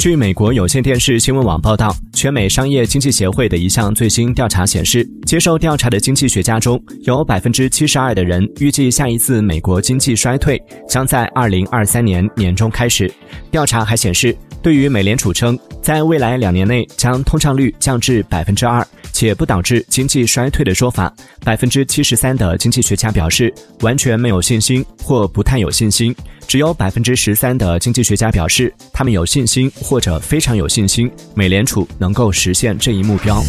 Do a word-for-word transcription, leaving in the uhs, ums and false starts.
据美国有线电视新闻网报道，全美商业经济协会的一项最新调查显示，接受调查的经济学家中有 百分之七十二 的人预计下一次美国经济衰退将在二零二三年年中开始。调查还显示，对于美联储称在未来两年内将通胀率降至 百分之二 且不导致经济衰退的说法， 百分之七十三 的经济学家表示完全没有信心或不太有信心，只有 百分之十三 的经济学家表示他们有信心或者非常有信心美联储能够实现这一目标。